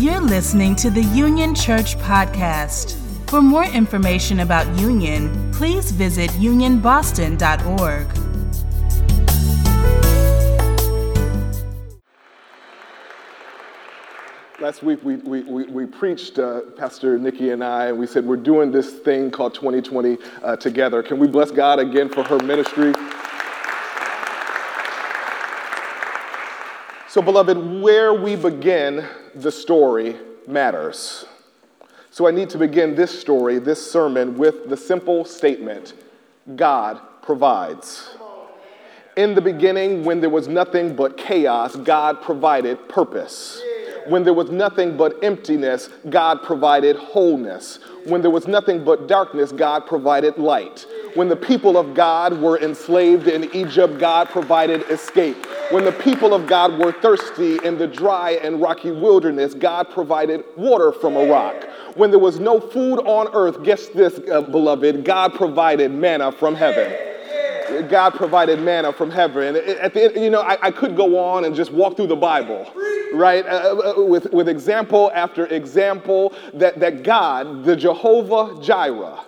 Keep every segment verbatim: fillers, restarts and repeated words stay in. You're listening to the Union Church Podcast. For more information about Union, please visit union boston dot org. Last week we we we, we preached, uh, Pastor Nikki and I, and we said we're doing this thing called twenty twenty uh, together. Can we bless God again for her ministry? So, beloved, where we begin the story matters. So I need to begin this story, this sermon, with the simple statement, God provides. In the beginning, when there was nothing but chaos, God provided purpose. When there was nothing but emptiness, God provided wholeness. When there was nothing but darkness, God provided light. When the people of God were enslaved in Egypt, God provided escape. When the people of God were thirsty in the dry and rocky wilderness, God provided water from a rock. When there was no food on earth, guess this, uh, beloved, God provided manna from heaven. God provided manna from heaven. At the end, you know, I, I could go on and just walk through the Bible, right, uh, with, with example after example that, that God, the Jehovah Jireh,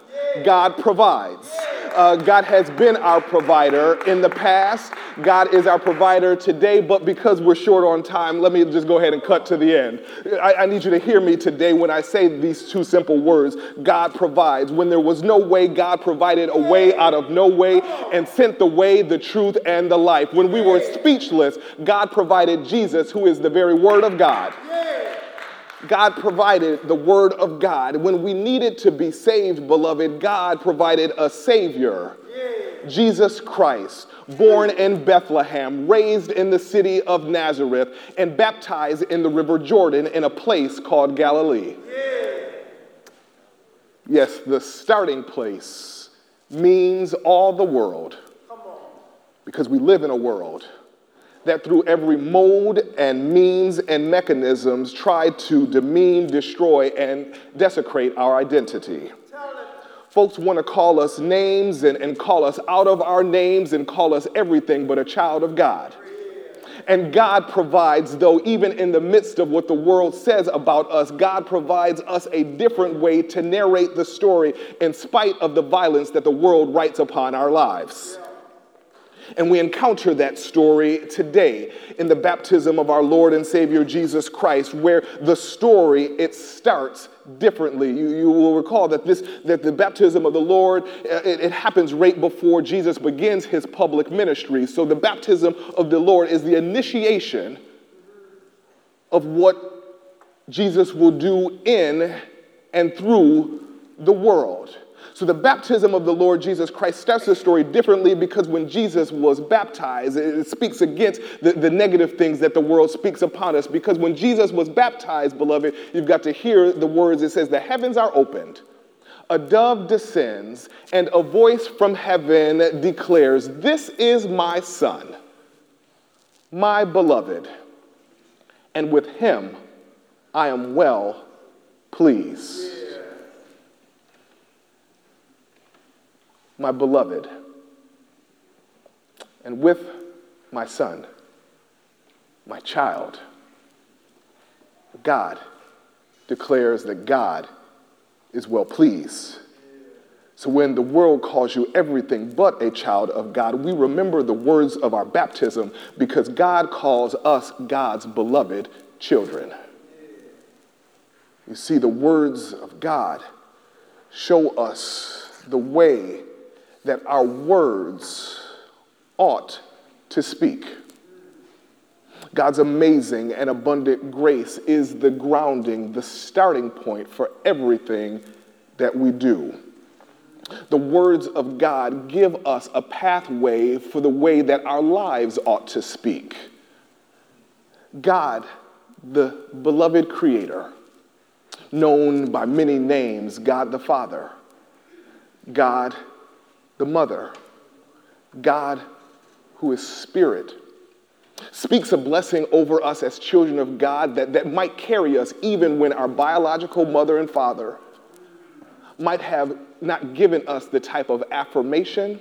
God provides. Uh, God has been our provider in the past. God is our provider today, but because we're short on time, let me just go ahead and cut to the end. I, I need you to hear me today when I say these two simple words, God provides. When there was no way, God provided a way out of no way and sent the way, the truth, and the life. When we were speechless, God provided Jesus, who is the very Word of God. God provided the Word of God. When we needed to be saved, beloved, God provided a Savior, yeah. Jesus Christ, born in Bethlehem, raised in the city of Nazareth, and baptized in the River Jordan in a place called Galilee. Yeah. Yes, the starting place means all the world, because we live in a world that through every mode and means and mechanisms try to demean, destroy, and desecrate our identity. Folks want to call us names and, and call us out of our names and call us everything but a child of God. And God provides, though, even in the midst of what the world says about us, God provides us a different way to narrate the story in spite of the violence that the world writes upon our lives. And we encounter that story today in the baptism of our Lord and Savior Jesus Christ, where the story, it starts differently. You, you will recall that this that the baptism of the Lord, it, it happens right before Jesus begins his public ministry. So the baptism of the Lord is the initiation of what Jesus will do in and through the world. So the baptism of the Lord Jesus Christ starts the story differently, because when Jesus was baptized, it speaks against the, the negative things that the world speaks upon us. Because when Jesus was baptized, beloved, you've got to hear the words. It says, the heavens are opened, a dove descends, and a voice from heaven declares, this is my son, my beloved, and with him I am well pleased. Yeah. My beloved, and with my son, my child, God declares that God is well pleased. So when the world calls you everything but a child of God, we remember the words of our baptism, because God calls us God's beloved children. You see, the words of God show us the way that our words ought to speak. God's amazing and abundant grace is the grounding, the starting point for everything that we do. The words of God give us a pathway for the way that our lives ought to speak. God, the beloved Creator, known by many names, God the Father, God the Mother, God who is Spirit, speaks a blessing over us as children of God that, that might carry us even when our biological mother and father might have not given us the type of affirmation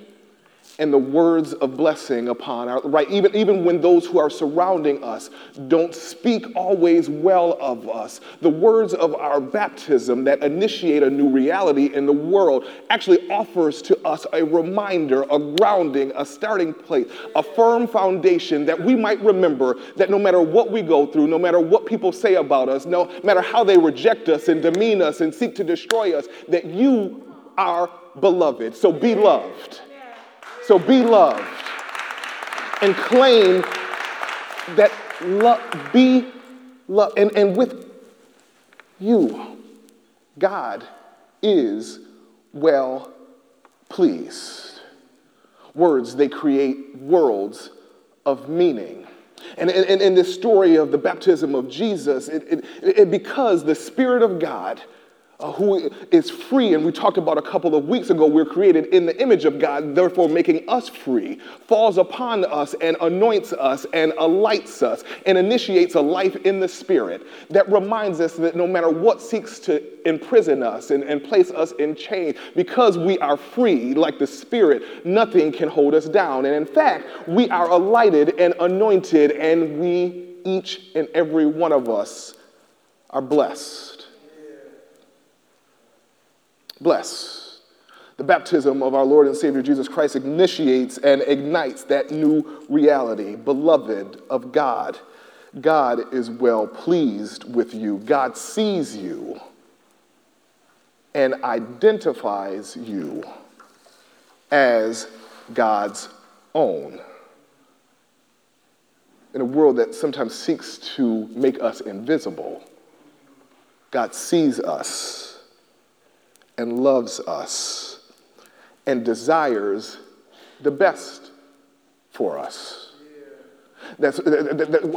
and the words of blessing upon our right, even, even when those who are surrounding us don't speak always well of us. The words of our baptism that initiate a new reality in the world actually offers to us a reminder, a grounding, a starting place, a firm foundation that we might remember that no matter what we go through, no matter what people say about us, no matter how they reject us and demean us and seek to destroy us, that you are beloved. So be loved. So be loved and claim that love, be loved. And, and with you, God is well pleased. Words, they create worlds of meaning. And in this story of the baptism of Jesus, it, it, it, because the Spirit of God, Uh, who is free, and we talked about a couple of weeks ago, we're created in the image of God, therefore making us free, falls upon us and anoints us and alights us and initiates a life in the Spirit that reminds us that no matter what seeks to imprison us and, and place us in chains, because we are free like the Spirit, nothing can hold us down. And in fact, we are alighted and anointed, and we, each and every one of us, are blessed. Bless. The baptism of our Lord and Savior Jesus Christ initiates and ignites that new reality. Beloved of God, God is well pleased with you. God sees you and identifies you as God's own. In a world that sometimes seeks to make us invisible, God sees us and loves us and desires the best for us. That's,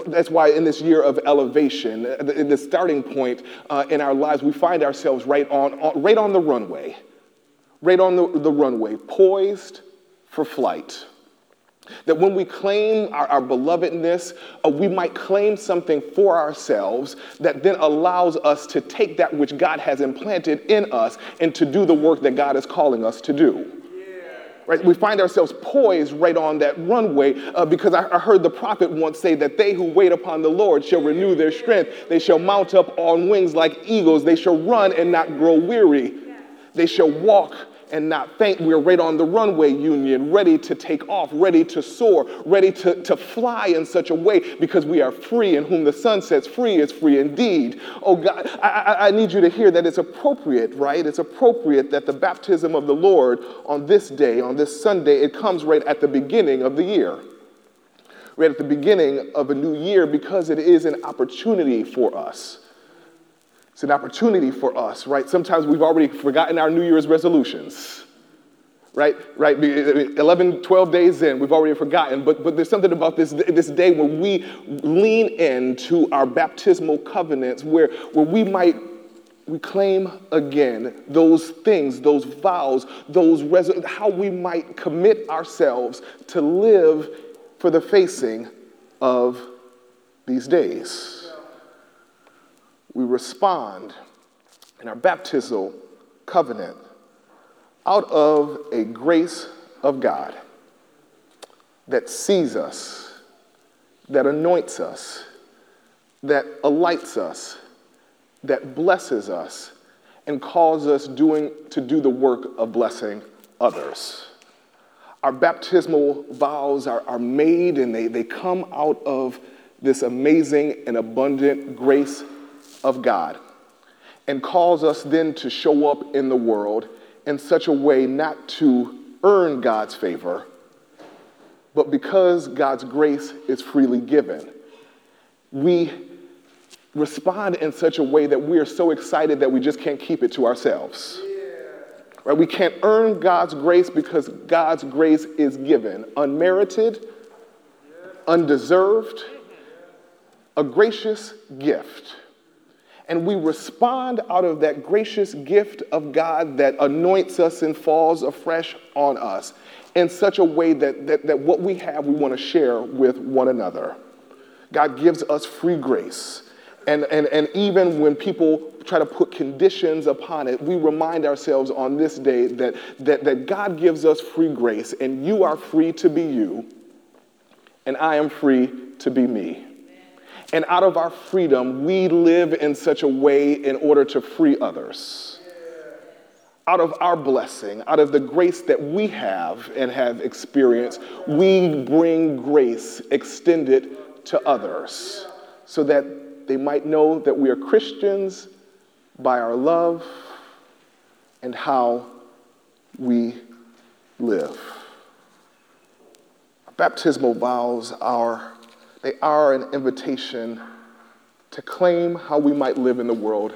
that's why in this year of elevation, in the starting point uh, in our lives, we find ourselves right on, on, right on the runway, right on the, the runway, poised for flight. That when we claim our, our belovedness, uh, we might claim something for ourselves that then allows us to take that which God has implanted in us and to do the work that God is calling us to do. Right? We find ourselves poised right on that runway uh, because I, I heard the prophet once say that they who wait upon the Lord shall renew their strength. They shall mount up on wings like eagles. They shall run and not grow weary. They shall walk and not faint. We're right on the runway, Union, ready to take off, ready to soar, ready to, to fly in such a way because we are free, and whom the Son sets free is free indeed. Oh God, I, I, I need you to hear that it's appropriate, right? It's appropriate that the baptism of the Lord on this day, on this Sunday, it comes right at the beginning of the year. Right at the beginning of a new year, because it is an opportunity for us. It's an opportunity for us, right? Sometimes we've already forgotten our New Year's resolutions, right? Right? eleven, twelve days in, we've already forgotten. But but there's something about this this day when we lean into our baptismal covenants, where where we might reclaim again those things, those vows, those res- how we might commit ourselves to live for the facing of these days. We respond in our baptismal covenant out of a grace of God that sees us, that anoints us, that alights us, that blesses us, and calls us doing, to do the work of blessing others. Our baptismal vows are, are made, and they, they come out of this amazing and abundant grace of God, and calls us then to show up in the world in such a way not to earn God's favor, but because God's grace is freely given. We respond in such a way that we are so excited that we just can't keep it to ourselves. Right? We can't earn God's grace because God's grace is given, unmerited, undeserved, a gracious gift. And we respond out of that gracious gift of God that anoints us and falls afresh on us in such a way that, that, that what we have we want to share with one another. God gives us free grace, And, and, and even when people try to put conditions upon it, we remind ourselves on this day that, that, that God gives us free grace, and you are free to be you, and I am free to be me. And out of our freedom, we live in such a way in order to free others. Out of our blessing, out of the grace that we have and have experienced, we bring grace extended to others so that they might know that we are Christians by our love and how we live. Our baptismal vows are, they are an invitation to claim how we might live in the world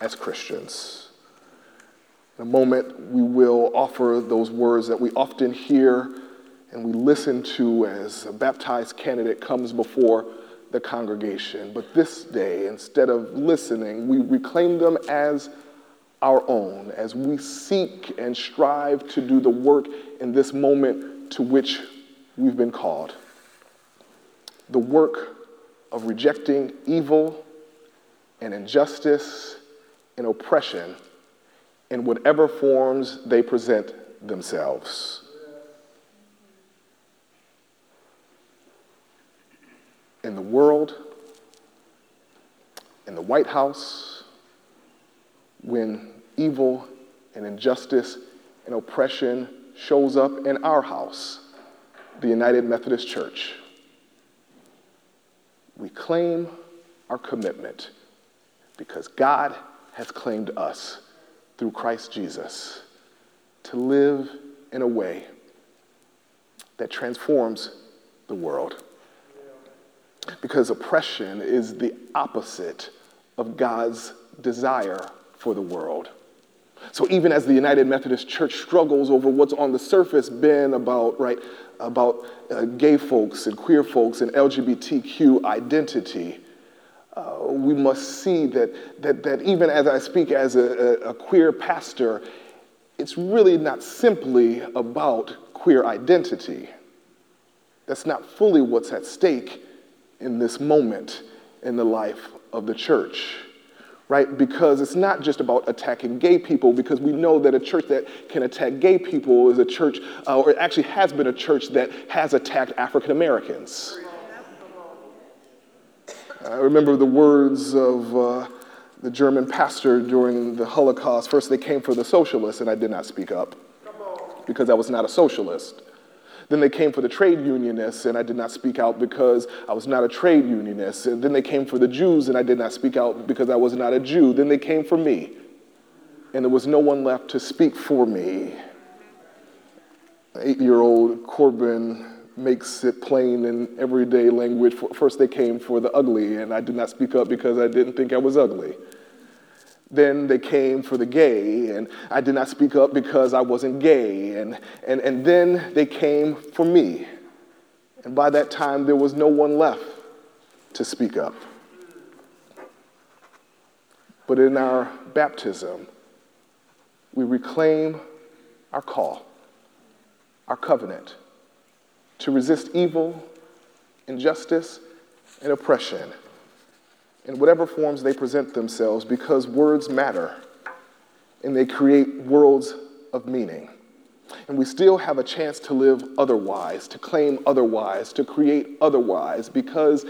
as Christians. In a moment, we will offer those words that we often hear and we listen to as a baptized candidate comes before the congregation. But this day, instead of listening, we reclaim them as our own, as we seek and strive to do the work in this moment to which we've been called. The work of rejecting evil and injustice and oppression in whatever forms they present themselves. In the world, in the White House, when evil and injustice and oppression shows up in our house, the United Methodist Church, we claim our commitment because God has claimed us through Christ Jesus to live in a way that transforms the world. Because oppression is the opposite of God's desire for the world. So even as the United Methodist Church struggles over what's on the surface been about, right, about uh, gay folks and queer folks and L G B T Q identity, uh, we must see that, that, that even as I speak as a, a, a queer pastor, it's really not simply about queer identity. That's not fully what's at stake in this moment in the life of the church, right? Because it's not just about attacking gay people, because we know that a church that can attack gay people is a church, uh, or actually has been a church that has attacked African Americans. I remember the words of uh, the German pastor during the Holocaust. First, they came for the socialists, and I did not speak up because I was not a socialist. Then they came for the trade unionists, and I did not speak out because I was not a trade unionist. And then they came for the Jews, and I did not speak out because I was not a Jew. Then they came for me, and there was no one left to speak for me. Eight-year-old Corbin makes it plain in everyday language. First they came for the ugly, and I did not speak up because I didn't think I was ugly. Then they came for the gay, and I did not speak up because I wasn't gay. And, and, and then they came for me. And by that time, there was no one left to speak up. But in our baptism, we reclaim our call, our covenant, to resist evil, injustice, and oppression in whatever forms they present themselves, because words matter, and they create worlds of meaning. And we still have a chance to live otherwise, to claim otherwise, to create otherwise, because,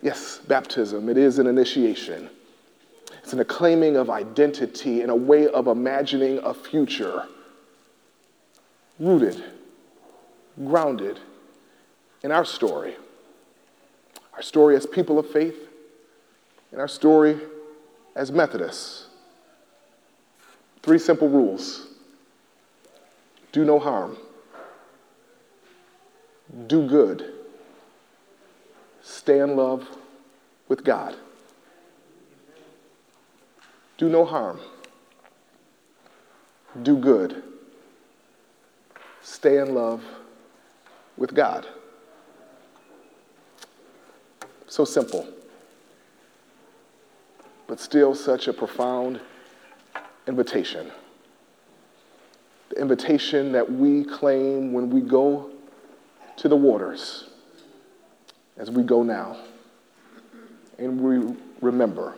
yes, baptism, it is an initiation. It's an acclaiming of identity and a way of imagining a future rooted, grounded in our story, our story as people of faith, in our story as Methodists. Three simple rules. Do no harm. Do good. Stay in love with God. Do no harm. Do good. Stay in love with God. So simple, but still such a profound invitation. The invitation that we claim when we go to the waters, as we go now, and we remember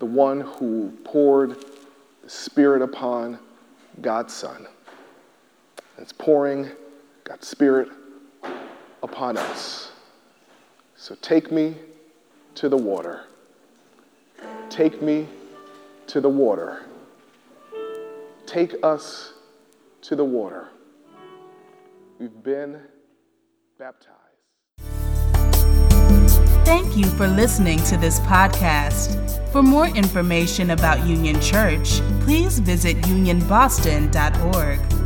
the one who poured the Spirit upon God's Son. It's pouring God's Spirit upon us. So take me to the water. Take me to the water. Take us to the water. We've been baptized. Thank you for listening to this podcast. For more information about Union Church, please visit union boston dot org.